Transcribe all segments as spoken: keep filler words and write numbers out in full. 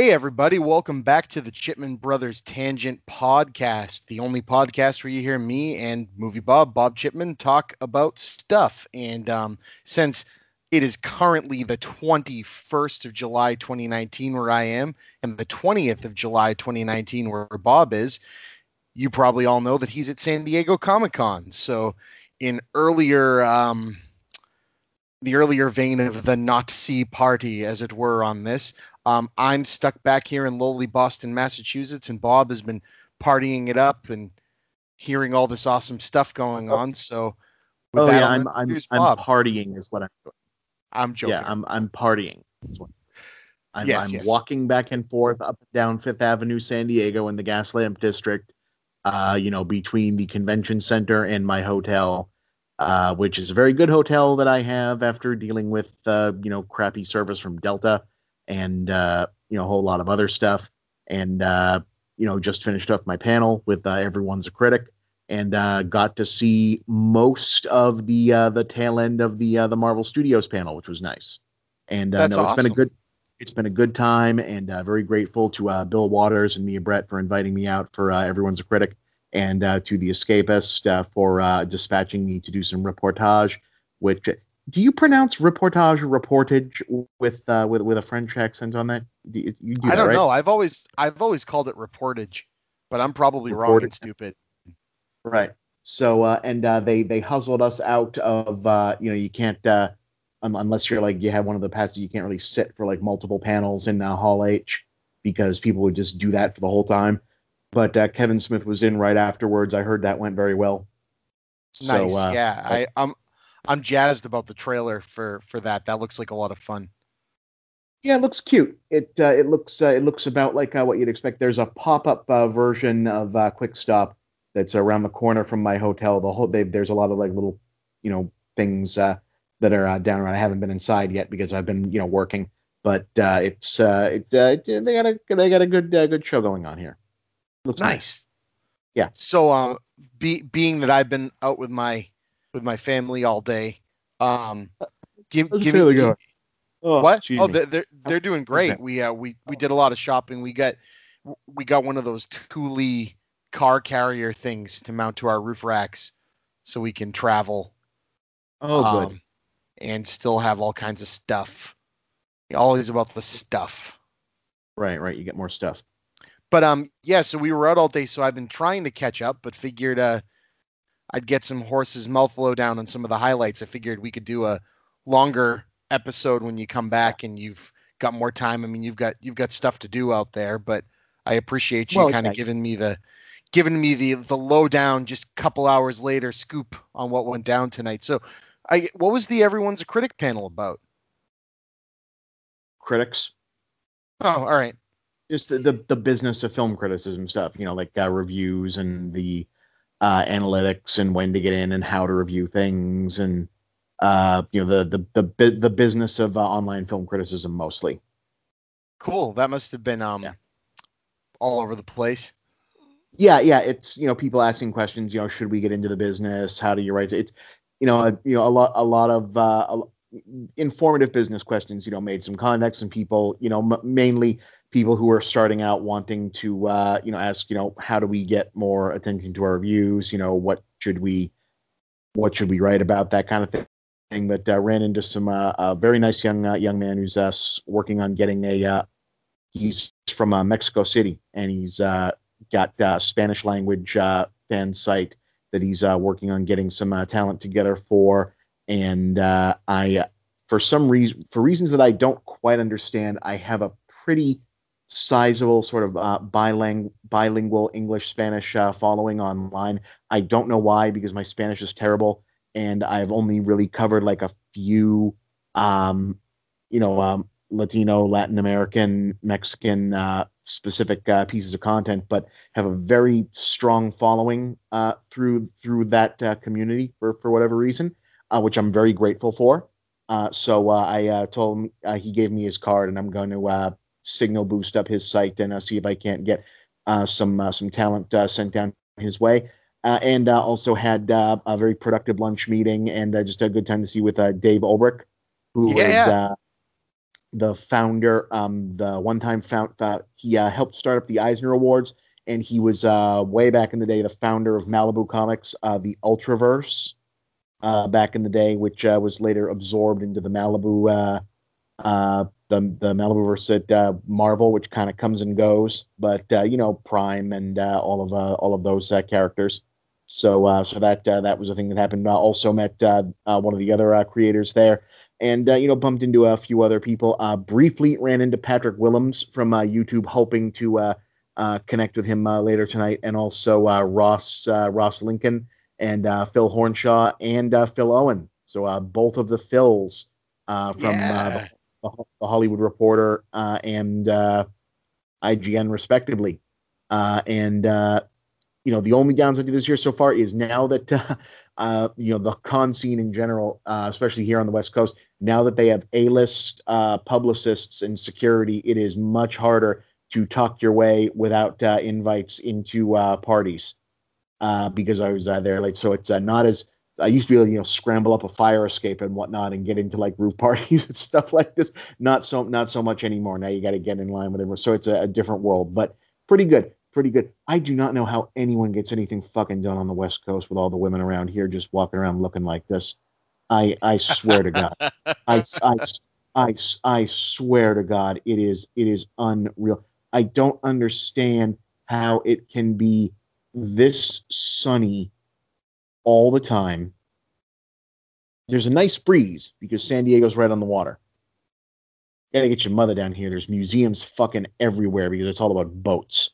Hey, everybody. Welcome back to the Chipman Brothers Tangent podcast, the only podcast where you hear me and Movie Bob, Bob Chipman, talk about stuff. And um, since it is currently the twenty-first of July, twenty nineteen, where I am, and the twentieth of July, twenty nineteen, where Bob is, you probably all know that he's at San Diego Comic-Con. So in earlier... Um, the earlier vein of the Nazi party, as it were, on this. Um, I'm stuck back here in lowly Boston, Massachusetts, and Bob has been partying it up and hearing all this awesome stuff going on. So, with oh that, yeah, I'm I'm, I'm partying is what I'm doing. I'm joking. Yeah, I'm I'm partying. Is what I'm, yes, I'm yes. walking back and forth up and down Fifth Avenue, San Diego, in the Gaslamp District. Uh, you know, between the convention center and my hotel. Uh, which is a very good hotel that I have after dealing with, uh, you know, crappy service from Delta and, uh, you know, a whole lot of other stuff. And, uh, you know, just finished up my panel with uh, Everyone's a Critic and uh, got to see most of the uh, the tail end of the uh, the Marvel Studios panel, which was nice. And uh, That's no, it's awesome. been a good it's been a good time and uh, very grateful to uh, Bill Waters and Mia Brett for inviting me out for uh, Everyone's a Critic. And uh, to The Escapist uh, for uh, dispatching me to do some reportage, which... Do you pronounce reportage or reportage with uh, with with a French accent on that? Do, you do I that, don't right? know. I've always I've always called it reportage, but I'm probably reportage. wrong and stupid. Right. So uh, and uh, they they hustled us out of uh, you know you can't uh, um, unless you're like you have one of the passes you can't really sit for like multiple panels in uh, Hall H because people would just do that for the whole time. But uh, Kevin Smith was in right afterwards. I heard that went very well. Nice, so, uh, yeah. I, I'm I'm jazzed about the trailer for, for that. That looks like a lot of fun. Yeah, it looks cute. It uh, it looks uh, it looks about like uh, what you'd expect. There's a pop up uh, version of uh, Quick Stop that's around the corner from my hotel. The whole they, there's a lot of like little you know things uh, that are uh, down around. I haven't been inside yet because I've been you know working. But uh, it's uh, it uh, they got a they got a good uh, good show going on here. Looks nice. nice. Yeah. So, um, be, being that I've been out with my, with my family all day, um, give, give me, give, oh, what? Oh, they're, they're, they're doing great. Okay. We, uh, we, we did a lot of shopping. We got, we got one of those Thule car carrier things to mount to our roof racks so we can travel. Oh, um, good. And still have all kinds of stuff. Always about the stuff. Right. Right. You get more stuff. But, um, yeah, so we were out all day, so I've been trying to catch up, but figured uh, I'd get some horse's mouth lowdown on some of the highlights. I figured we could do a longer episode when you come back and you've got more time. I mean, you've got you've got stuff to do out there, but I appreciate you well, kind of okay. giving me the giving me the, the lowdown just a couple hours later scoop on what went down tonight. So I, what was the Everyone's a Critic panel about? Critics. Oh, all right. Just the, the the business of film criticism stuff, you know, like uh, reviews and the uh, analytics and when to get in and how to review things and, uh, you know, the the the, the business of uh, online film criticism mostly. Cool. That must have been um, yeah. all over the place. Yeah. Yeah. It's, you know, people asking questions, you know, should we get into the business? How do you write it? It's, you know, a, you know, a lot, a lot of uh, a, informative business questions, you know, made some contacts and people, you know, m- mainly people who are starting out wanting to, uh, you know, ask, you know, how do we get more attention to our reviews? You know, what should we, what should we write about, that kind of thing. But uh, ran into some uh, a very nice young uh, young man who's uh, working on getting a. Uh, he's from uh, Mexico City, and he's uh, got uh, Spanish language uh, fan site that he's uh, working on getting some uh, talent together for. And uh, I, for some reason, for reasons that I don't quite understand, I have a pretty sizable sort of uh, bilang- bilingual English-Spanish uh, following online. I don't know why, because my Spanish is terrible, and I've only really covered like a few, um, you know, um, Latino, Latin American, Mexican uh, specific uh, pieces of content, but have a very strong following uh, through through that uh, community for, for whatever reason, uh, which I'm very grateful for. Uh, so uh, I uh, told him, uh, he gave me his card, and I'm going to uh, signal boost up his site and uh, see if I can't get uh, some uh, some talent uh, sent down his way. Uh, and uh, also had uh, a very productive lunch meeting and uh, just a good time to see with uh, Dave Ulbrich, who yeah. is uh, the founder, um, the one-time found, uh, he uh, helped start up the Eisner Awards, and he was uh, way back in the day the founder of Malibu Comics, uh, the Ultraverse, uh, back in the day, which uh, was later absorbed into the Malibu, uh, uh, the the Malibuverse at uh, Marvel, which kind of comes and goes, but uh, you know, Prime and uh, all of uh, all of those uh, characters. So, uh, so that uh, that was a thing that happened. I also met uh, uh, one of the other uh, creators there, and uh, you know, bumped into a few other people. Uh, briefly ran into Patrick Willems from uh, YouTube, hoping to uh, uh, connect with him uh, later tonight, and also uh, Ross uh, Ross Lincoln and uh, Phil Hornshaw and uh, Phil Owen. So, uh, both of the Phils uh, from yeah. uh, the, the Hollywood Reporter uh, and uh, I G N, respectively, uh, and. Uh, You know, the only downside to this year so far is now that, uh, uh, you know, the con scene in general, uh, especially here on the West Coast, now that they have A-list uh, publicists and security, it is much harder to talk your way without uh, invites into uh, parties uh, because I was uh, there late. So it's uh, not as I used to be able to, you know, scramble up a fire escape and whatnot and get into like roof parties and stuff like this. Not so not so much anymore. Now you got to get in line with everyone. So it's a, a different world, but pretty good. Pretty good. I do not know how anyone gets anything fucking done on the West Coast with all the women around here just walking around looking like this. I I swear to God. I, I, I, I swear to God, it is it is unreal. I don't understand how it can be this sunny all the time. There's a nice breeze because San Diego's right on the water. Gotta get your mother down here. There's museums fucking everywhere because it's all about boats.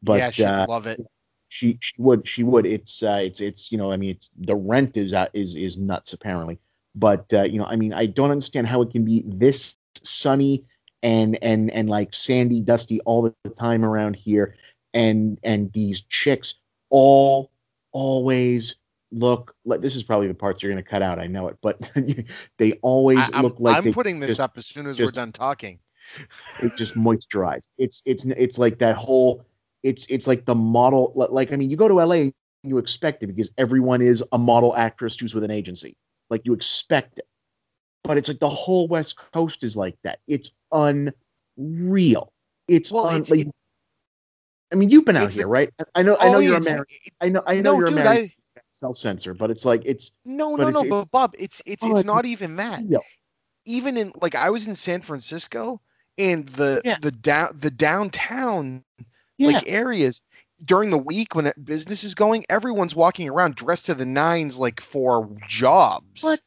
But yeah, she'd uh, love it. She she would she would. It's uh, it's it's you know I mean it's the rent is uh, is is nuts apparently. But uh, you know I mean I don't understand how it can be this sunny and and and like sandy dusty all the time around here, and and these chicks all always look like this is probably the parts you're going to cut out. I know it, but they always I, look I'm, like I'm they putting this just, up as soon as just, we're done talking. It just moisturized. It's it's it's like that whole. It's it's like the model, like, I mean, you go to L A and you expect it because everyone is a model actress who's with an agency. Like, you expect it. But it's like the whole West Coast is like that. It's unreal. It's, well, un- it's like, it, I mean, you've been out here, right? I know, I know oh, you're American. I know, I know no, you're dude, American. I, self-censor, but it's like, it's. No, no, no, it's, but it's, Bob, it's, it's, oh, it's not even that. No. Even in, like, I was in San Francisco and the, yeah. the, da- the downtown. Yeah. Like areas during the week when business is going, everyone's walking around dressed to the nines, like for jobs, what?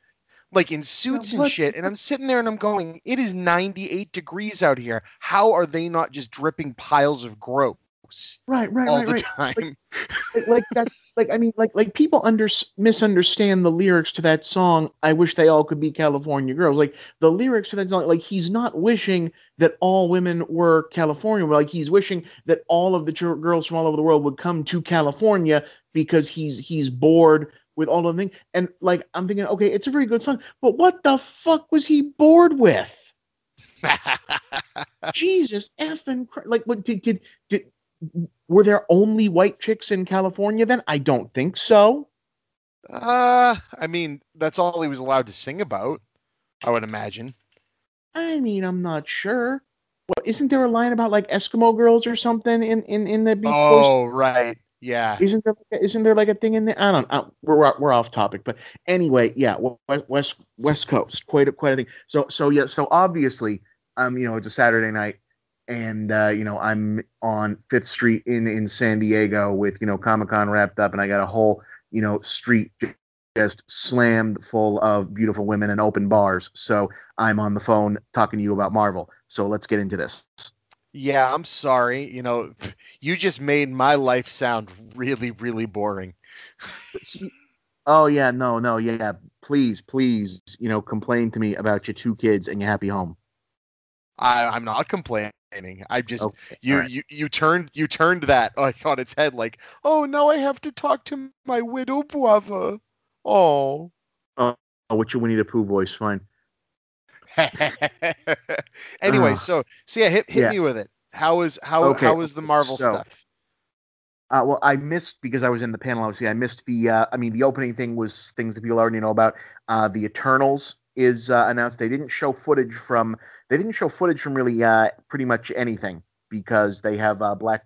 Like in suits what? and shit. And I'm sitting there and I'm going, it is ninety-eight degrees out here. How are they not just dripping piles of gross? Right, right, all right, the right. time? Like, like that. Like I mean, like like people under misunderstand the lyrics to that song. I wish they all could be California girls. Like the lyrics to that song. Like he's not wishing that all women were California. Like he's wishing that all of the ch- girls from all over the world would come to California because he's he's bored with all of the things. And like I'm thinking, okay, it's a very good song, but what the fuck was he bored with? Jesus effing Christ! Like what did did did. Were there only white chicks in California then? I don't think so. Uh, I mean, that's all he was allowed to sing about, I would imagine. I mean, I'm not sure. Well, isn't there a line about like Eskimo girls or something in, in, in the Beach Oh, Coast? Right. Yeah. Isn't there, isn't there like a thing in there? I don't know. We're, we're off topic, but anyway, yeah. West, West Coast, quite a, quite a thing. So, so yeah. So obviously, um, you know, it's a Saturday night. And, uh, you know, I'm on Fifth Street in, in San Diego with, you know, Comic-Con wrapped up. And I got a whole, you know, street just slammed full of beautiful women and open bars. So I'm on the phone talking to you about Marvel. So let's get into this. Yeah, I'm sorry. You know, you just made my life sound really, really boring. Oh, yeah. No, no. Yeah. Please, please, you know, complain to me about your two kids and your happy home. I, I'm not complaining. I just okay, you, right. you you turned you turned that like on its head. Like, oh, now I have to talk to my widow brother. Oh, oh, what's your Winnie the Pooh voice? Fine. Anyway, uh, so so yeah, hit hit yeah. me with it. How was how okay. how was the Marvel so, stuff? Uh, well, I missed because I was in the panel. Obviously, I missed the. Uh, I mean, the opening thing was things that people already know about. Uh, the Eternals is uh, announced. They didn't show footage from. They didn't show footage from really uh, pretty much anything because they have uh, Black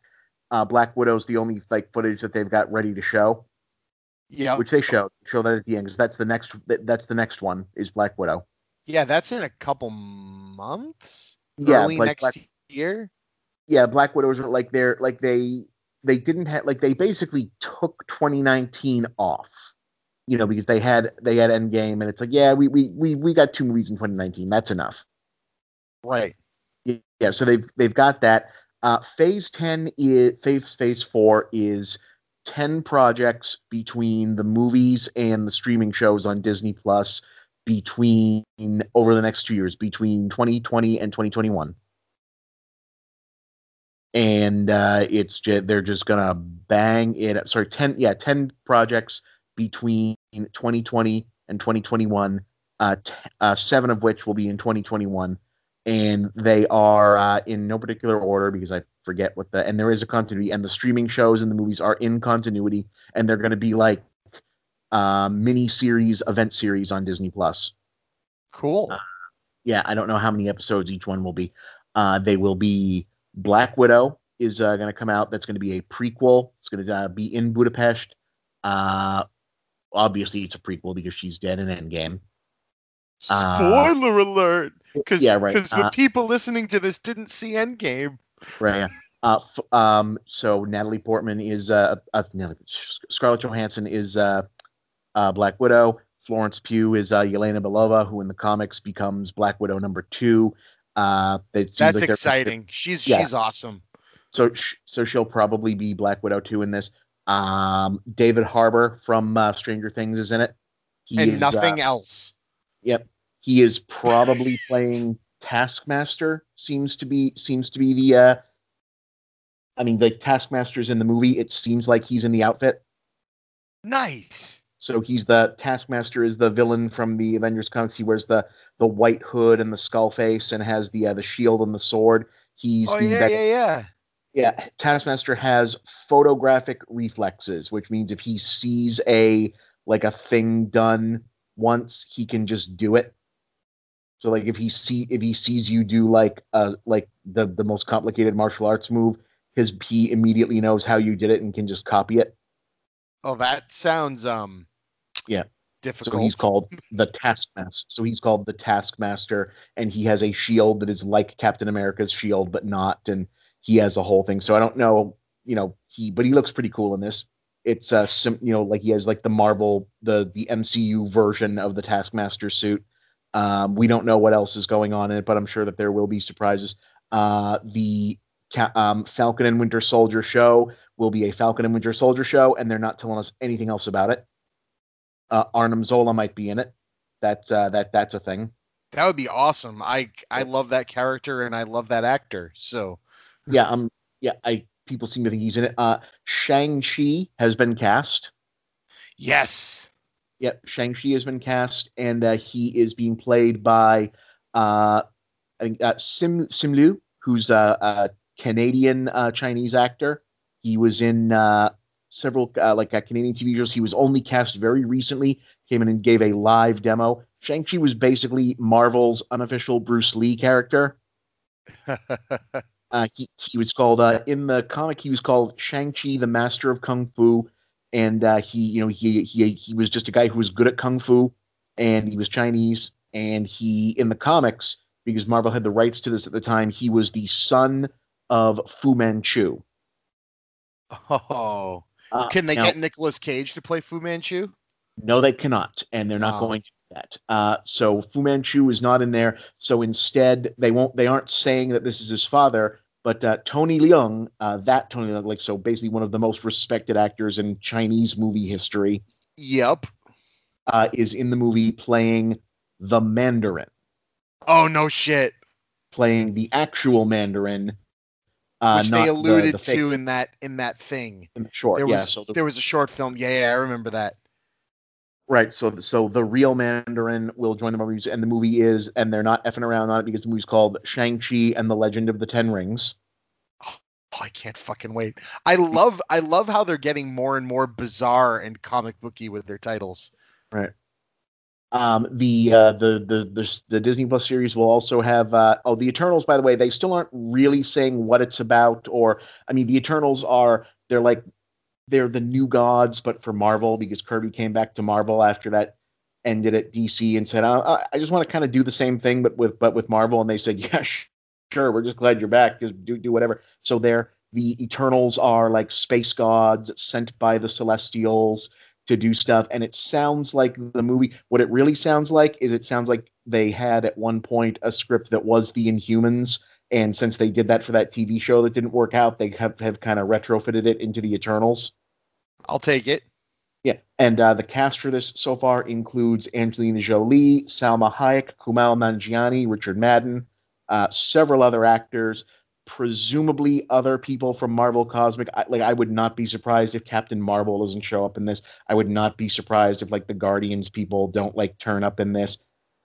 uh, Black Widow's the only like footage that they've got ready to show. Yeah, which they show show that at the end because that's the next that's the next one is Black Widow. Yeah, that's in a couple months. Yeah, early like, next Black, year. Yeah, Black Widow's like they're like they they didn't have like they basically took twenty nineteen off. You know, because they had they had Endgame, and it's like, yeah, we we we we got two movies in twenty nineteen. That's enough, right? Yeah. So they've they've got that. Uh, phase ten is phase phase four is ten projects between the movies and the streaming shows on Disney Plus between over the next two years, between twenty twenty and twenty twenty-one. And uh, it's just, they're just gonna bang it up. Sorry, ten yeah ten projects. Between twenty twenty and twenty twenty-one, uh, t- uh, seven of which will be in twenty twenty-one, and they are uh, in no particular order because I forget what the and there is a continuity, and the streaming shows and the movies are in continuity, and they're going to be like uh, mini series, event series on Disney Plus. Cool. Uh, yeah, I don't know how many episodes each one will be. Uh, they will be Black Widow is uh, going to come out. That's going to be a prequel. It's going to uh, be in Budapest. Uh, Obviously, it's a prequel because she's dead in Endgame. Spoiler uh, alert! Because yeah, right. uh, the people listening to this didn't see Endgame. Right. Yeah. Uh, f- um, so Natalie Portman is... Uh, uh, Scarlett Johansson is uh, uh, Black Widow. Florence Pugh is uh, Yelena Belova, who in the comics becomes Black Widow number two. Uh, it seems That's like exciting. She's yeah. she's awesome. So sh- So she'll probably be Black Widow two in this. Um, David Harbour from uh, Stranger Things is in it. He and is, nothing uh, else. Yep, he is probably playing Taskmaster. Seems to be seems to be the. Uh, I mean, the Taskmaster's in the movie. It seems like he's in the outfit. Nice. So he's the Taskmaster is the villain from the Avengers comics. He wears the the white hood and the skull face and has the uh, the shield and the sword. He's oh the, yeah, that, yeah yeah yeah. Yeah, Taskmaster has photographic reflexes, which means if he sees a like a thing done once, he can just do it. So, like if he see if he sees you do like uh like the the most complicated martial arts move, his he immediately knows how you did it and can just copy it. Oh, that sounds um yeah difficult. So he's called the Taskmaster. So he's called the Taskmaster, and he has a shield that is like Captain America's shield, but not and. He has the whole thing, so I don't know, you know, he, but he looks pretty cool in this. It's uh, sim, you know, like he has like the Marvel, the the M C U version of the Taskmaster suit. Um, we don't know what else is going on in it, but I'm sure that there will be surprises. Uh, the um, Falcon and Winter Soldier show will be a Falcon and Winter Soldier show, and they're not telling us anything else about it. Uh, Arnim Zola might be in it. That's uh, that that's a thing. That would be awesome. I I love that character and I love that actor. So. Yeah, um, yeah. I people seem to think he's in it. Uh, Shang-Chi has been cast. Yes. Yep, Shang-Chi has been cast, and uh, he is being played by, uh, I think uh, Sim Sim Liu, who's a, a Canadian uh, Chinese actor. He was in uh, several uh, like uh, Canadian T V shows. He was only cast very recently. Came in and gave a live demo. Shang-Chi was basically Marvel's unofficial Bruce Lee character. Uh, he, he was called, uh, in the comic, he was called Shang-Chi, the Master of Kung Fu. And uh, he, you know, he, he he was just a guy who was good at Kung Fu. And he was Chinese. And he, in the comics, because Marvel had the rights to this at the time, he was the son of Fu Manchu. Oh. Uh, Can they now, get Nicolas Cage to play Fu Manchu? No, they cannot. And they're not oh. going to. That. Uh, so Fu Manchu is not in there. So instead, they won't. They aren't saying that this is his father. But uh, Tony Leung, uh, that Tony Leung, like so, basically one of the most respected actors in Chinese movie history. Yep, uh, is in the movie playing the Mandarin. Oh no shit! Playing the actual Mandarin, uh, which they alluded the, the to in that in that thing. In the short, there yeah. Was, so the, there was a short film. Yeah, yeah, I remember that. Right, so so the real Mandarin will join the movies, and the movie is, and they're not effing around on it because the movie's called Shang-Chi and the Legend of the Ten Rings. Oh, I can't fucking wait. I love I love how they're getting more and more bizarre and comic booky with their titles. Right. Um, the, uh, the the the the Disney Plus series will also have uh, oh the Eternals. By the way, they still aren't really saying what it's about. Or I mean, the Eternals are they're like they're the new gods, but for Marvel, because Kirby came back to Marvel after that ended at D C and said, oh, I just want to kind of do the same thing, but with but with Marvel. And they said, yeah, sh- sure, we're just glad you're back. Just do do whatever. So they're the Eternals are like space gods sent by the Celestials to do stuff, and it sounds like the movie, what it really sounds like is it sounds like they had at one point a script that was the Inhumans, and since they did that for that T V show that didn't work out, they have, have kind of retrofitted it into the Eternals. I'll take it. Yeah, and uh, the cast for this so far includes Angelina Jolie, Salma Hayek, Kumail Nanjiani, Richard Madden, uh, several other actors, presumably other people from Marvel Cosmic. I, like I would not be surprised if Captain Marvel doesn't show up in this. I would not be surprised if like the Guardians people don't like turn up in this.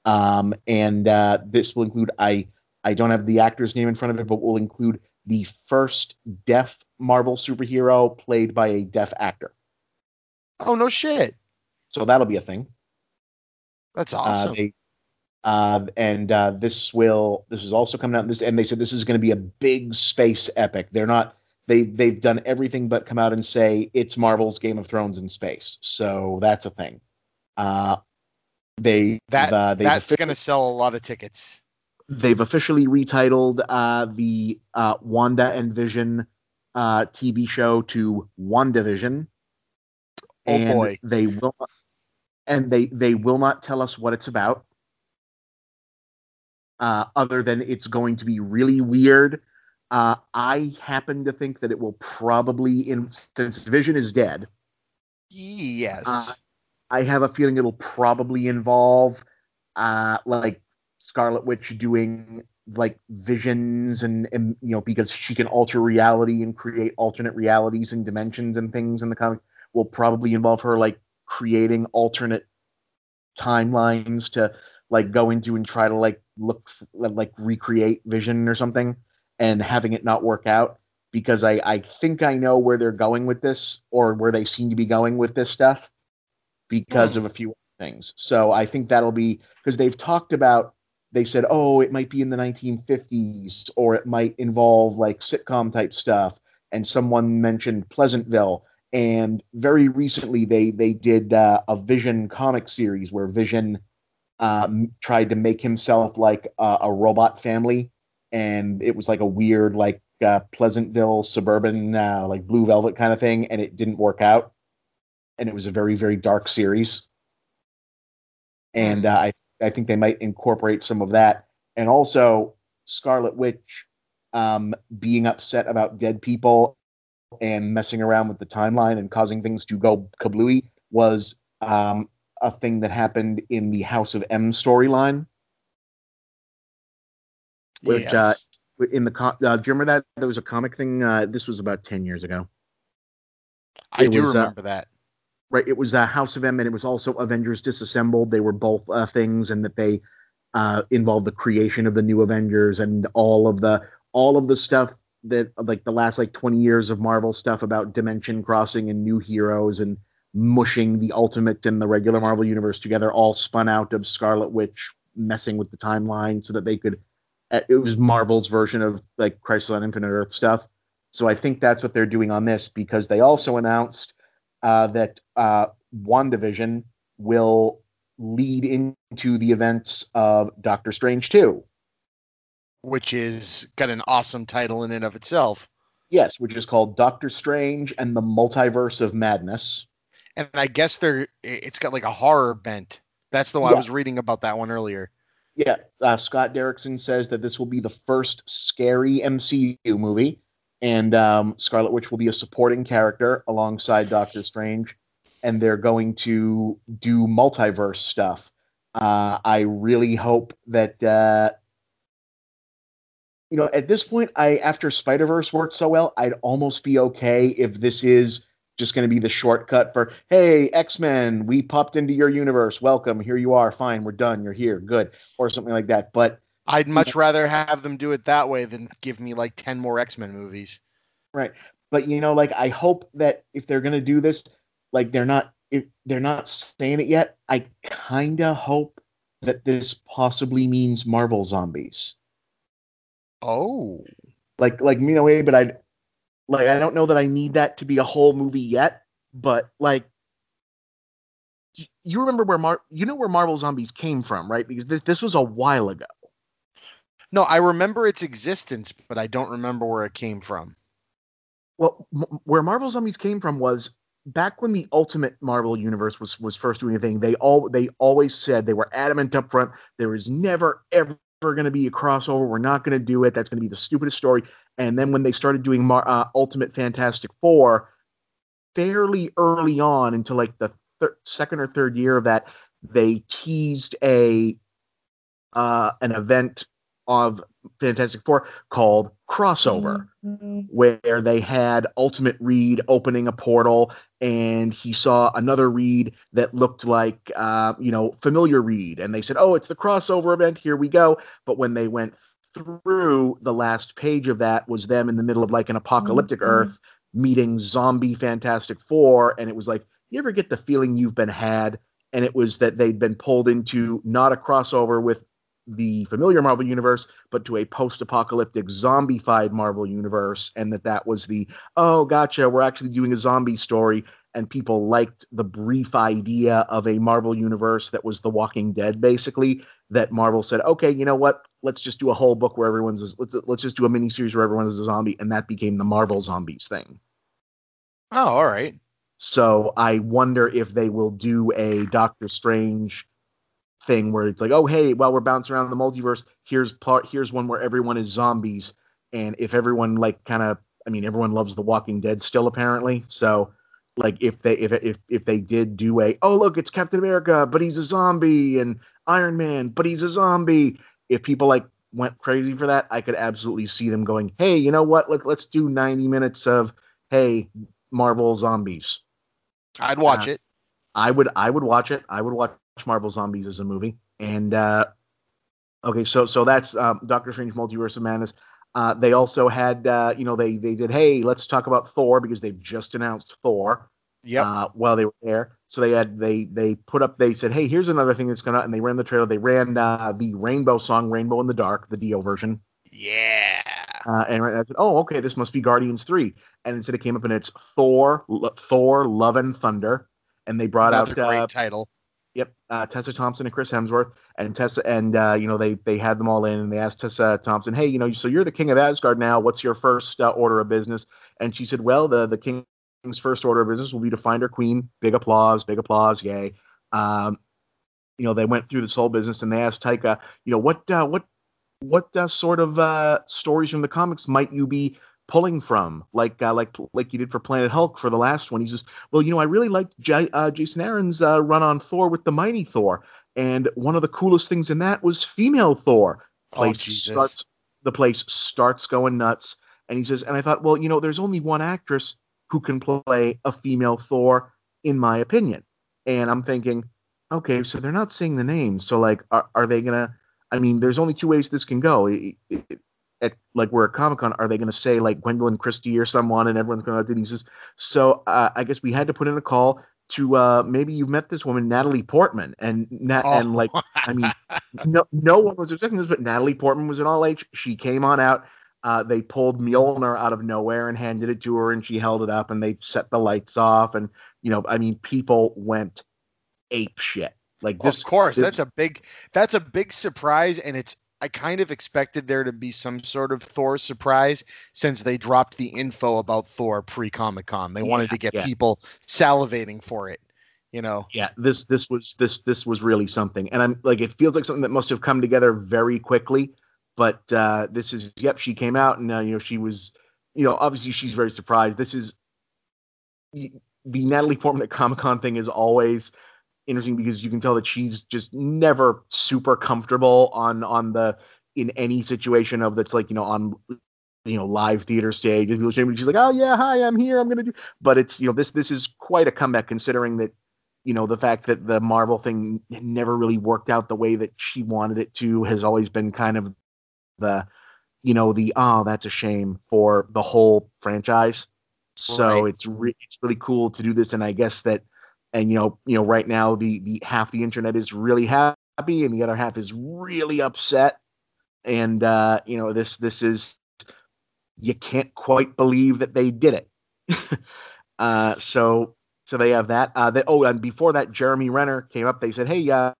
Um, and uh, this will include, I I don't have the actor's name in front of it, but will include the first deaf Marvel superhero played by a deaf actor. Oh, no shit. So that'll be a thing. That's awesome. Uh, they, Uh, and uh, this will this is also coming out. This and they said this is going to be a big space epic. They're not they they've done everything but come out and say it's Marvel's Game of Thrones in space. So that's a thing. Uh, they that uh, that's going to sell a lot of tickets. They've officially retitled uh, the uh, Wanda and Vision uh, T V show to WandaVision. Oh and boy! They will and they they will not tell us what it's about. Uh, other than it's going to be really weird. Uh, I happen to think that it will probably, in, since Vision is dead. Yes. Uh, I have a feeling it'll probably involve uh, like Scarlet Witch doing like visions and, and, you know, because she can alter reality and create alternate realities and dimensions and things in the comic, will probably involve her like creating alternate timelines to like go into and try to like look f- like recreate Vision or something, and having it not work out, because I, I think I know where they're going with this, or where they seem to be going with this stuff because mm-hmm. of a few things. So I think that'll be, because they've talked about, they said, oh, it might be in the nineteen fifties, or it might involve like sitcom type stuff. And someone mentioned Pleasantville. And very recently they, they did uh, a Vision comic series where Vision Um, tried to make himself like uh, a robot family, and it was like a weird like uh, Pleasantville suburban uh, like Blue Velvet kind of thing, and it didn't work out, and it was a very very dark series, and uh, I I think they might incorporate some of that, and also Scarlet Witch um, being upset about dead people and messing around with the timeline and causing things to go kablooey was um, a thing that happened in the House of M storyline, which yes. uh, in the com- uh, do you remember that there was a comic thing? Uh, this was about ten years ago. I it do was, remember uh, that. Right, it was a uh, House of M, and it was also Avengers Disassembled. They were both uh, things, and that they uh, involved the creation of the new Avengers and all of the all of the stuff that like the last like twenty years of Marvel stuff about dimension crossing and new heroes and mushing the Ultimate and the regular Marvel universe together, all spun out of Scarlet Witch messing with the timeline so that they could, it was Marvel's version of like Crisis on Infinite Earth stuff. So I think that's what they're doing on this, because they also announced uh, that uh, WandaVision will lead into the events of Doctor Strange two. Which is got an awesome title in and of itself. Yes, which is called Doctor Strange and the Multiverse of Madness. And I guess they're, it's got like a horror bent. That's the one yeah. I was reading about that one earlier. Yeah. Uh, Scott Derrickson says that this will be the first scary M C U movie. And um, Scarlet Witch will be a supporting character alongside Doctor Strange. And they're going to do multiverse stuff. Uh, I really hope that, uh, you know, at this point, I after Spider-Verse worked so well, I'd almost be okay if this is just going to be the shortcut for, hey, X-Men, we popped into your universe, welcome, here you are, fine, we're done, you're here, good, or something like that. But I'd much know, rather have them do it that way than give me like ten more X-Men movies. Right. But you know, like I hope that if they're going to do this, like they're not it, they're not saying it yet. I kind of hope that this possibly means Marvel Zombies. Oh, like like you know, but I like I don't know that I need that to be a whole movie yet. But like, you remember where Mar- you know where Marvel Zombies came from, right? Because this this was a while ago. No, I remember its existence, but I don't remember where it came from. Well, m- where Marvel Zombies came from was back when the Ultimate Marvel Universe was was first doing a thing. They all they always said, they were adamant up front, there is never ever going to be a crossover. We're not going to do it. That's going to be the stupidest story. And then when they started doing Mar- uh, Ultimate Fantastic Four, fairly early on, into like the thir- second or third year of that, they teased a uh, an event of Fantastic Four called Crossover, mm-hmm. where they had Ultimate Reed opening a portal, and he saw another Reed that looked like, uh, you know, familiar Reed. And they said, oh, it's the crossover event, here we go. But when they went through, the last page of that was them in the middle of like an apocalyptic mm-hmm. Earth meeting zombie Fantastic Four. And it was like, you ever get the feeling you've been had? And it was that they'd been pulled into not a crossover with the familiar Marvel Universe, but to a post-apocalyptic zombified Marvel Universe, and that that was the, oh, gotcha, we're actually doing a zombie story, and people liked the brief idea of a Marvel Universe that was The Walking Dead, basically, that Marvel said, okay, you know what, let's just do a whole book where everyone's, a, let's, let's just do a miniseries where everyone's a zombie, and that became the Marvel Zombies thing. Oh, all right. So I wonder if they will do a Doctor Strange thing where it's like, oh, hey, while we're bouncing around the multiverse, here's part, here's one where everyone is zombies. And if everyone like kind of, I mean, everyone loves The Walking Dead still apparently. So like if they, if, if, if they did do a, oh, look, it's Captain America, but he's a zombie, and Iron Man, but he's a zombie. If people like went crazy for that, I could absolutely see them going, hey, you know what? Let, let's do ninety minutes of, hey, Marvel Zombies. I'd watch uh, it. I would, I would watch it. I would watch Marvel Zombies as a movie. And uh okay so so that's um Doctor Strange Multiverse of Madness. Uh they also had uh you know they they did, hey, let's talk about Thor, because they've just announced Thor. Yeah. Uh, while they were there, so they had they they put up they said, hey, here's another thing that's gonna, and they ran the trailer. They ran uh the Rainbow song, Rainbow in the Dark, the Dio version. Yeah. Uh, and I said, oh, okay, this must be Guardians three. And instead it came up and it's Thor L- Thor Love and Thunder, and they brought another out great uh, title. Yep, uh, Tessa Thompson and Chris Hemsworth, and Tessa, and uh, you know they they had them all in, and they asked Tessa Thompson, hey, you know, so you're the king of Asgard now. What's your first uh, order of business? And she said, well, the the king's first order of business will be to find her queen. Big applause, big applause, yay! Um, you know, they went through this whole business, and they asked Taika, you know, what uh, what what uh, sort of uh, stories from the comics might you be pulling from, like uh, like like you did for Planet Hulk for the last one? He says, well, you know, I really liked J- uh, Jason Aaron's uh, run on Thor with the Mighty Thor, and one of the coolest things in that was female Thor. Place oh, starts, the place starts going nuts, and he says, and I thought, well, you know, there's only one actress who can play a female Thor, in my opinion. And I'm thinking, okay, so they're not saying the name, so like, are, are they gonna? I mean, there's only two ways this can go. It, it, At, like we're at Comic-Con, are they going to say like Gwendolyn Christie or someone, and everyone's going to, and he says, so uh, I guess we had to put in a call to uh, maybe you've met this woman, Natalie Portman, and Nat- oh. and like, I mean, no no one was expecting this, but Natalie Portman was in All H. She came on out. Uh, they pulled Mjolnir out of nowhere and handed it to her, and she held it up, and they set the lights off, and you know, I mean, people went ape shit. Like this, of course, this- that's a big that's a big surprise, and it's. I kind of expected there to be some sort of Thor surprise since they dropped the info about Thor pre-Comic-Con. They yeah, wanted to get yeah. people salivating for it, you know? Yeah, this this was this this was really something. And I'm like, it feels like something that must have come together very quickly. But uh, this is, yep, she came out and, uh, you know, she was, you know, obviously she's very surprised. This is, the Natalie Portman at Comic-Con thing is always interesting, because you can tell that she's just never super comfortable on on the in any situation of that's like, you know, on, you know, live theater stage. She's like, oh yeah, hi, I'm here, I'm gonna do, but it's, you know, this this is quite a comeback, considering that, you know, the fact that the Marvel thing never really worked out the way that she wanted it to has always been kind of the, you know, the oh that's a shame for the whole franchise. Right. So it's re- it's really cool to do this, and I guess that And, you know, you know, right now the, the half the internet is really happy and the other half is really upset. And, uh, you know, this, this is, you can't quite believe that they did it. uh, so, so they have that. Uh, they, oh, and before that, Jeremy Renner came up. They said, hey, uh,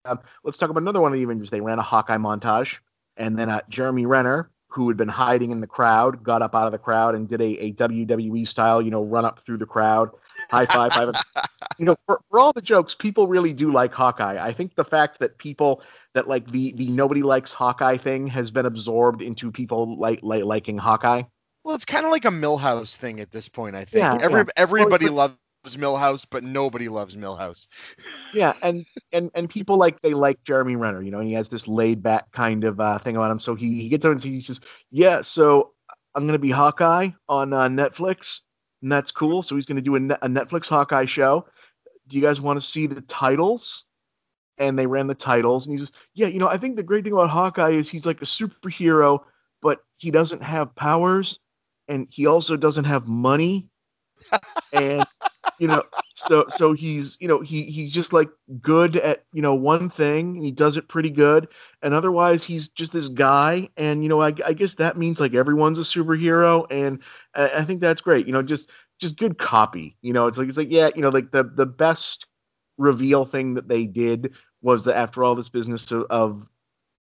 let's talk about another one of the Avengers. They ran a Hawkeye montage. And then uh, Jeremy Renner, who had been hiding in the crowd, got up out of the crowd and did a, a W W E style, you know, run up through the crowd, high five. five you know, for, for all the jokes, people really do like Hawkeye. I think the fact that people that like the, the nobody likes Hawkeye thing has been absorbed into people like, like liking Hawkeye. Well, it's kind of like a Milhouse thing at this point, I think. Yeah, Every, yeah. Everybody well, loves Milhouse, but nobody loves Milhouse. Yeah, and, and and people like they like Jeremy Renner, you know, and he has this laid back kind of uh, thing about him. So he, he gets on and he says, "Yeah, so I'm going to be Hawkeye on uh, Netflix, and that's cool." So he's going to do a, ne- a Netflix Hawkeye show. Do you guys want to see the titles? And they ran the titles, and he says, "Yeah, you know, I think the great thing about Hawkeye is he's like a superhero, but he doesn't have powers, and he also doesn't have money, and." You know, so so he's, you know, he he's just like good at, you know, one thing, and he does it pretty good, and otherwise he's just this guy, and, you know, I, I guess that means like everyone's a superhero, and I, I think that's great, you know, just just good copy, you know, it's like it's like yeah, you know, like the the best reveal thing that they did was that after all this business of, of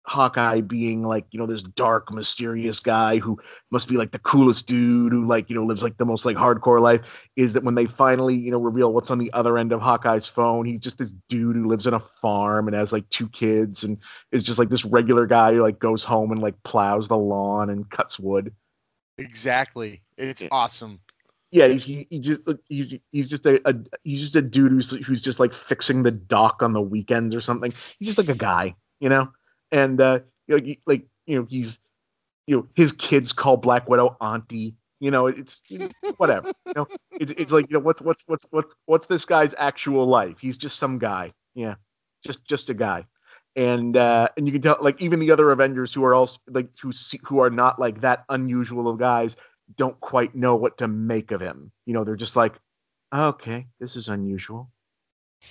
Hawkeye being like, you know, this dark, mysterious guy who must be like the coolest dude who like, you know, lives like the most like hardcore life, is that when they finally, you know, reveal what's on the other end of Hawkeye's phone, he's just this dude who lives on a farm and has like two kids and is just like this regular guy who like goes home and like plows the lawn and cuts wood. Exactly. It's awesome. Yeah, he's he, he just he's he's just a, a he's just a dude who's who's just like fixing the dock on the weekends or something. He's just like a guy, you know? And, uh, you know, like, you know, he's, you know, his kids call Black Widow auntie, you know, it's you know, whatever, you know, it's, it's like, you know, what's, what's, what's, what's, what's this guy's actual life? He's just some guy. Yeah. Just, just a guy. And, uh, and you can tell, like, even the other Avengers who are also like, who, who are not like that unusual of guys don't quite know what to make of him. You know, they're just like, oh, okay, this is unusual,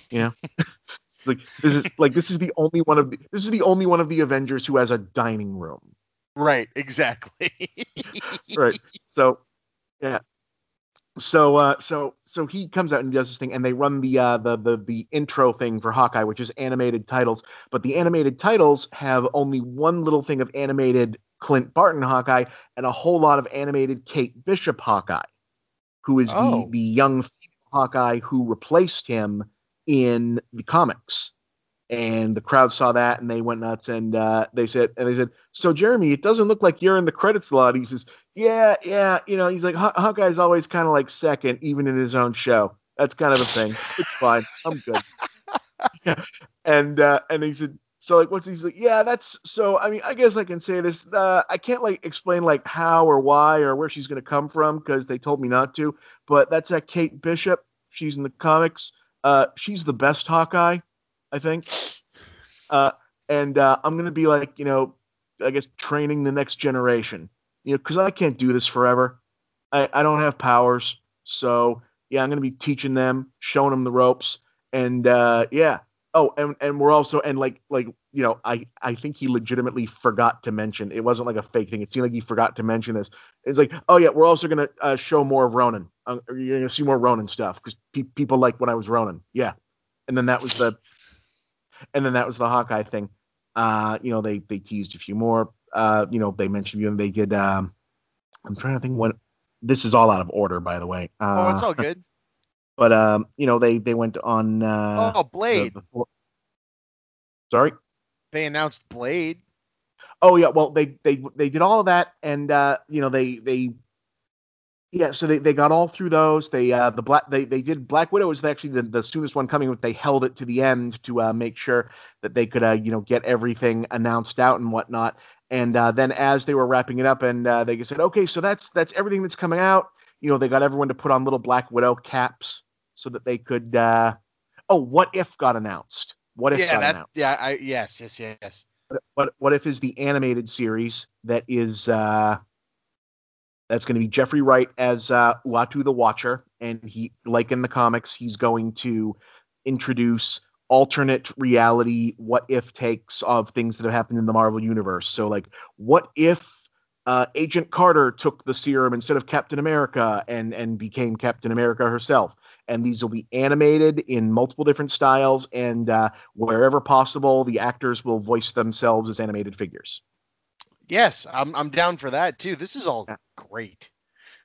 you know? Like this is like this is the only one of the, this is the only one of the Avengers who has a dining room. Right, exactly. Right. So yeah. So uh so so he comes out and does this thing, and they run the uh the, the the intro thing for Hawkeye, which is animated titles, but the animated titles have only one little thing of animated Clint Barton Hawkeye and a whole lot of animated Kate Bishop Hawkeye, who is oh. the, the young Hawkeye who replaced him in the comics. And the crowd saw that and they went nuts, and uh they said and they said so Jeremy, it doesn't look like you're in the credits a lot. He says, yeah yeah you know, he's like, Hawkeye's always kind of like second, even in his own show. That's kind of a thing. It's fine, I'm good. Yeah. and uh and he said, so like what's he's like yeah that's so I mean, I guess I can say this, uh I can't like explain like how or why or where she's gonna come from because they told me not to, but that's that Kate Bishop, she's in the comics. Uh, she's the best Hawkeye, I think. Uh, and uh, I'm going to be like, you know, I guess training the next generation, you know, because I can't do this forever. I, I don't have powers. So, yeah, I'm going to be teaching them, showing them the ropes. And, uh, yeah. Oh, and, and we're also and like like, you know, I, I think he legitimately forgot to mention. It wasn't like a fake thing. It seemed like he forgot to mention this. It's like, oh, yeah, we're also going to uh, show more of Ronin. Um, you're going to see more Ronin stuff because pe- people like when I was Ronin. Yeah. And then that was the and then that was the Hawkeye thing. Uh, you know, they they teased a few more. Uh, you know, they mentioned you and they did. Um, I'm trying to think what this is all out of order, by the way. Uh, oh, it's all good. But, um, you know, they, they went on. Uh, oh, Blade. The, the Sorry. They announced Blade. Oh, yeah. Well, they they, they did all of that. And, uh, you know, they they. Yeah, so they, they got all through those. They uh, the black they, they did Black Widow was actually the, the soonest one coming, but they held it to the end to uh, make sure that they could, uh, you know, get everything announced out and whatnot. And uh, then as they were wrapping it up and uh, they said, OK, so that's that's everything that's coming out. You know, they got everyone to put on little Black Widow caps so that they could. Uh... Oh, What If got announced. What If yeah, got that, announced. Yeah, I, yes, yes, yes. What, what, what If is the animated series that is. Uh... That's going to be Jeffrey Wright as uh, Uatu the Watcher, and he, like in the comics, he's going to introduce alternate reality what if takes of things that have happened in the Marvel universe. So like, what if uh, Agent Carter took the serum instead of Captain America and and became Captain America herself? And these will be animated in multiple different styles, and uh, wherever possible, the actors will voice themselves as animated figures. Yes, I'm I'm down for that too. This is all yeah. great.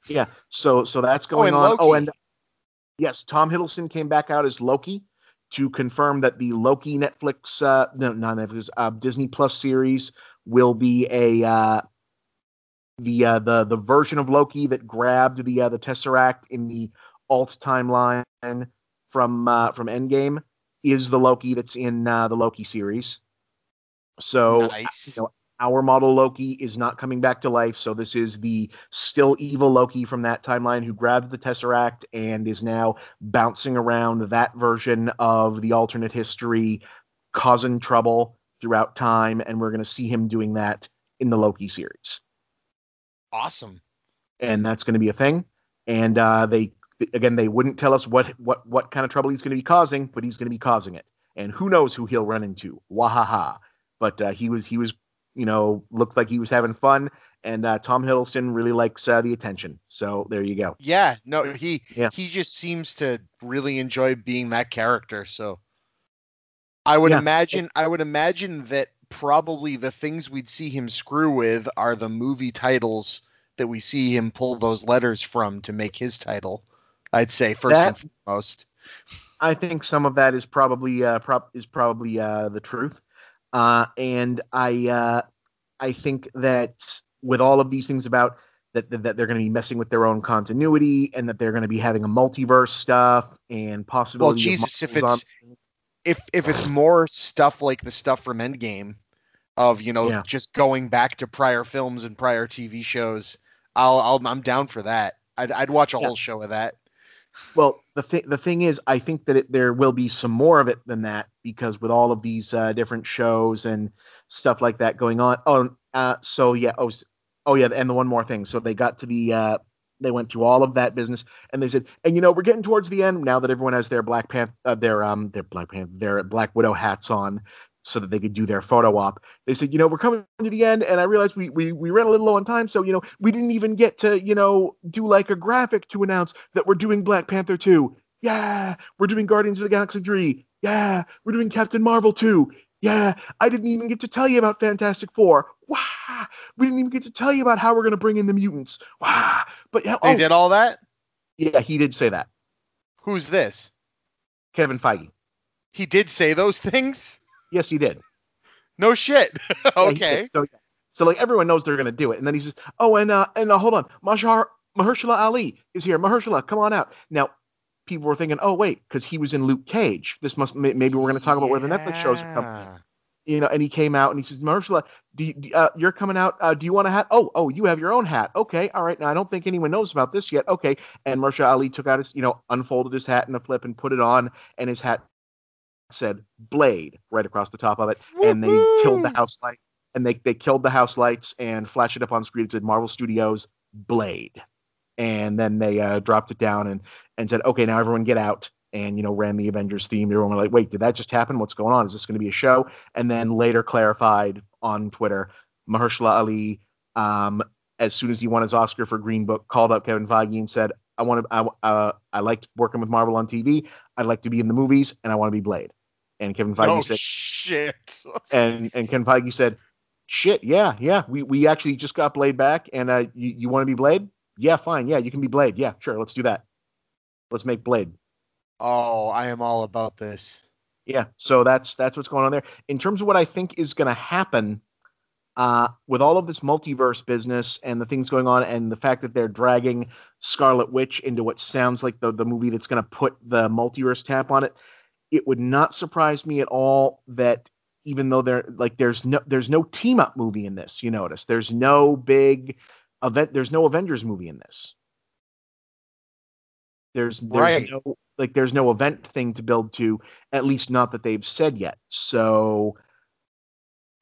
Yeah, so so that's going oh, on. Loki. Oh, and yes, Tom Hiddleston came back out as Loki to confirm that the Loki Netflix, uh, no, not Netflix, uh, Disney Plus series will be a uh, the uh, the the version of Loki that grabbed the uh, the Tesseract in the alt timeline from uh, from Endgame is the Loki that's in uh, the Loki series. So, nice. You know, our model Loki is not coming back to life, so this is the still evil Loki from that timeline who grabbed the Tesseract and is now bouncing around that version of the alternate history, causing trouble throughout time, and we're going to see him doing that in the Loki series. Awesome. And that's going to be a thing. And uh, they, again, they wouldn't tell us what, what, what kind of trouble he's going to be causing, but he's going to be causing it. And who knows who he'll run into. Wahaha. But uh, he was he was... you know, looked like he was having fun, and uh, Tom Hiddleston really likes uh, the attention. So there you go. Yeah, no, he yeah. he just seems to really enjoy being that character. So I would yeah. imagine, I would imagine that probably the things we'd see him screw with are the movie titles that we see him pull those letters from to make his title. I'd say first that, and foremost. I think some of that is probably uh, prop is probably uh, the truth. Uh, and I, uh, I think that with all of these things about that, that, that they're going to be messing with their own continuity, and that they're going to be having a multiverse stuff and possibly. Well, Jesus, if it's on- if if it's more stuff like the stuff from Endgame, of you know yeah. just going back to prior films and prior T V shows, I'll, I'll I'm down for that. I'd I'd watch a yeah. whole show of that. Well, the thing the thing is, I think that it, there will be some more of it than that, because with all of these uh, different shows and stuff like that going on. Oh, uh, so yeah. Oh, oh yeah. And the one more thing. So they got to the uh, they went through all of that business, and they said, and you know, we're getting towards the end now that everyone has their Black Panther, uh, their um, their Black Panther, their Black Widow hats on, so that they could do their photo op. They said, you know, we're coming to the end, and I realized we, we, we ran a little low on time, so, you know, we didn't even get to, you know, do like a graphic to announce that we're doing Black Panther two. Yeah. We're doing Guardians of the Galaxy three. Yeah. We're doing Captain Marvel two. Yeah. I didn't even get to tell you about Fantastic Four. Wow. We didn't even get to tell you about how we're going to bring in the mutants. Wow. But oh, they did all that? Yeah, he did say that. Who's this? Kevin Feige. He did say those things? Yes, he did. No shit. Okay. Yeah, so, so, like, everyone knows they're going to do it. And then he says, oh, and uh, and uh, hold on. Mahar- Mahershala Ali is here. Mahershala, come on out. Now, people were thinking, oh, wait, because he was in Luke Cage. This must Maybe we're going to talk about yeah. where the Netflix shows are coming. You know, and he came out and he says, Mahershala, do you, uh, you're coming out. Uh, do you want a hat? Oh, oh, you have your own hat. Okay. All right. Now, I don't think anyone knows about this yet. Okay. And Mahershala Ali took out his, you know, unfolded his hat in a flip and put it on, and his hat said Blade right across the top of it. Woo-hoo! And they killed the house light and they, they killed the house lights and flashed it up on screen. It said Marvel Studios Blade, and then they uh, dropped it down and and said, okay, now everyone get out, and you know, ran the Avengers theme. Everyone were like, wait, did that just happen? What's going on? Is this going to be a show? And then later clarified on Twitter, Mahershala Ali, um, as soon as he won his Oscar for Green Book, called up Kevin Feige and said, I want to I uh, I liked working with Marvel on T V. I'd like to be in the movies, and I want to be Blade. And Kevin Feige oh, said, shit. and, and Kevin Feige said, shit, yeah, yeah. We we actually just got Blade back, and uh, you, you want to be Blade? Yeah, fine. Yeah, you can be Blade. Yeah, sure. Let's do that. Let's make Blade. Oh, I am all about this. Yeah, so that's that's what's going on there. In terms of what I think is going to happen uh, with all of this multiverse business and the things going on, and the fact that they're dragging Scarlet Witch into what sounds like the, the movie that's going to put the multiverse tap on it, it would not surprise me at all that even though there, like, there's no there's no team up movie in this, you notice there's no big event, there's no Avengers movie in this. There's there's right. no like there's no event thing to build to, at least not that they've said yet. So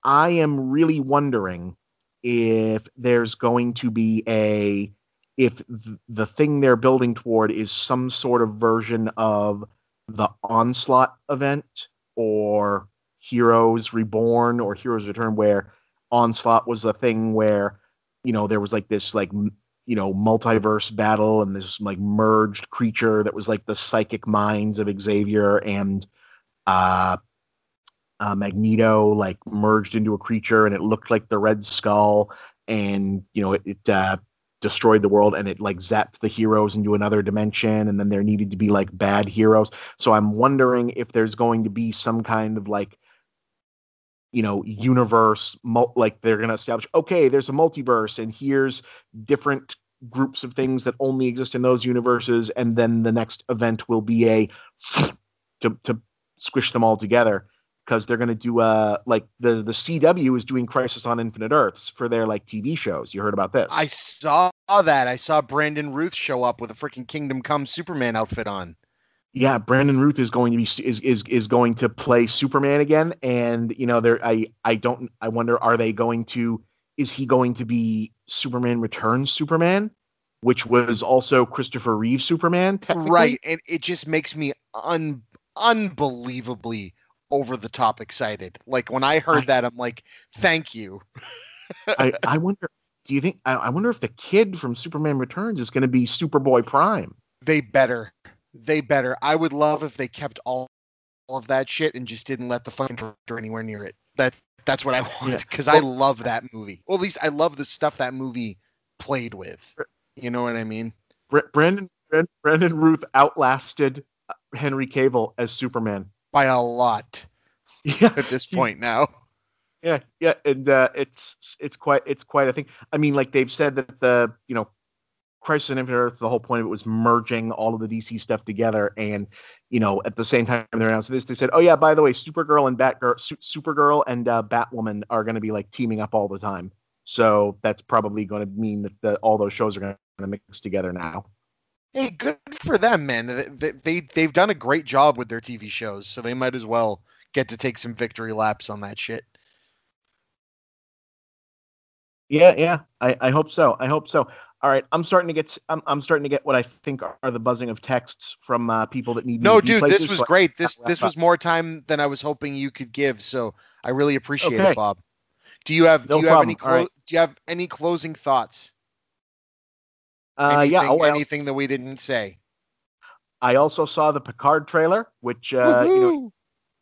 I am really wondering if there's going to be a if th- the thing they're building toward is some sort of version of the Onslaught event or Heroes Reborn or Heroes Return, where Onslaught was the thing where, you know, there was like this like, you know, multiverse battle and this like merged creature that was like the psychic minds of Xavier and uh, uh, Magneto, like merged into a creature, and it looked like the Red Skull, and, you know, it, it uh, destroyed the world, and it like zapped the heroes into another dimension, and then there needed to be like bad heroes. So I'm wondering if there's going to be some kind of like, you know, universe, mul- like they're going to establish, okay, there's a multiverse, and here's different groups of things that only exist in those universes, and then the next event will be a to to squish them all together, because they're going to do uh like the the C W is doing Crisis on Infinite Earths for their like T V shows. You heard about this? I saw that. I saw Brandon Routh show up with a freaking Kingdom Come Superman outfit on. Yeah, Brandon Routh is going to be is, is is going to play Superman again, and you know, there I I don't I wonder are they going to is he going to be Superman Returns Superman, which was also Christopher Reeve Superman technically? Right, and it just makes me un unbelievably over the top excited. Like when I heard I, that, I'm like, thank you. I I wonder. Do you think I, I wonder if the kid from Superman Returns is going to be Superboy Prime? They better. They better. I would love if they kept all, all of that shit and just didn't let the fucking director anywhere near it. That that's what I want, because yeah. I love that movie. Well, at least I love the stuff that movie played with. You know what I mean? Brandon Brandon Routh outlasted Henry Cavill as Superman by a lot. Yeah. At this point now. Yeah, yeah, and uh, it's it's quite it's quite I think I mean like they've said that the you know. Crisis on Infinite Earth, the whole point of it was merging all of the D C stuff together, and you know, at the same time they announced this, they said, "Oh yeah, by the way, Supergirl and Batgirl, Su- Supergirl and uh, Batwoman are going to be like teaming up all the time." So that's probably going to mean that the, all those shows are going to mix together now. Hey, good for them, man. They, they they've done a great job with their T V shows, so they might as well get to take some victory laps on that shit. Yeah, yeah, I, I hope so. I hope so. All right, I'm starting to get I'm, I'm starting to get what I think are the buzzing of texts from uh, people that need. No, to dude, places, this was so great. This this was more time than I was hoping you could give, so I really appreciate okay. it, Bob. Do you have no do you problem. have any clo- right. do you have any closing thoughts? Uh, anything, yeah, oh, anything also, that we didn't say. I also saw the Picard trailer, which uh, you know.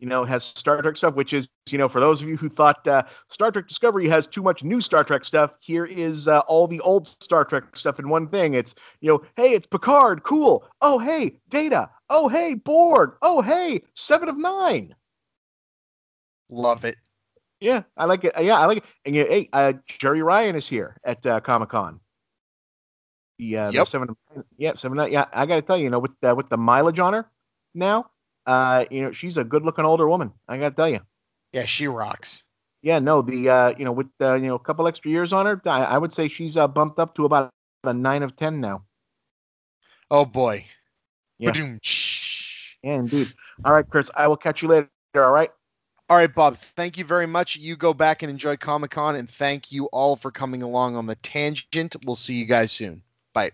You know, has Star Trek stuff, which is, you know, for those of you who thought uh, Star Trek Discovery has too much new Star Trek stuff, here is uh, all the old Star Trek stuff in one thing. It's, you know, hey, it's Picard, cool. Oh, hey, Data. Oh, hey, Borg. Oh, hey, Seven of Nine. Love it. Yeah, I like it. Yeah, I like it. And yeah, hey, uh, Jerry Ryan is here at uh, Comic-Con. Yeah, yep. Seven of Nine. Yeah, Seven of Nine. Yeah, I got to tell you, you know, with uh, with the mileage on her now. Uh, you know, she's a good-looking older woman. I gotta tell you. Yeah, she rocks. Yeah, no, the uh, you know, with uh, you know, a couple extra years on her, I, I would say she's uh, bumped up to about a nine of ten now. Oh boy. Yeah. Ba-doom. Yeah, indeed. All right, Chris, I will catch you later. All right. All right, Bob. Thank you very much. You go back and enjoy Comic-Con, and thank you all for coming along on the tangent. We'll see you guys soon. Bye.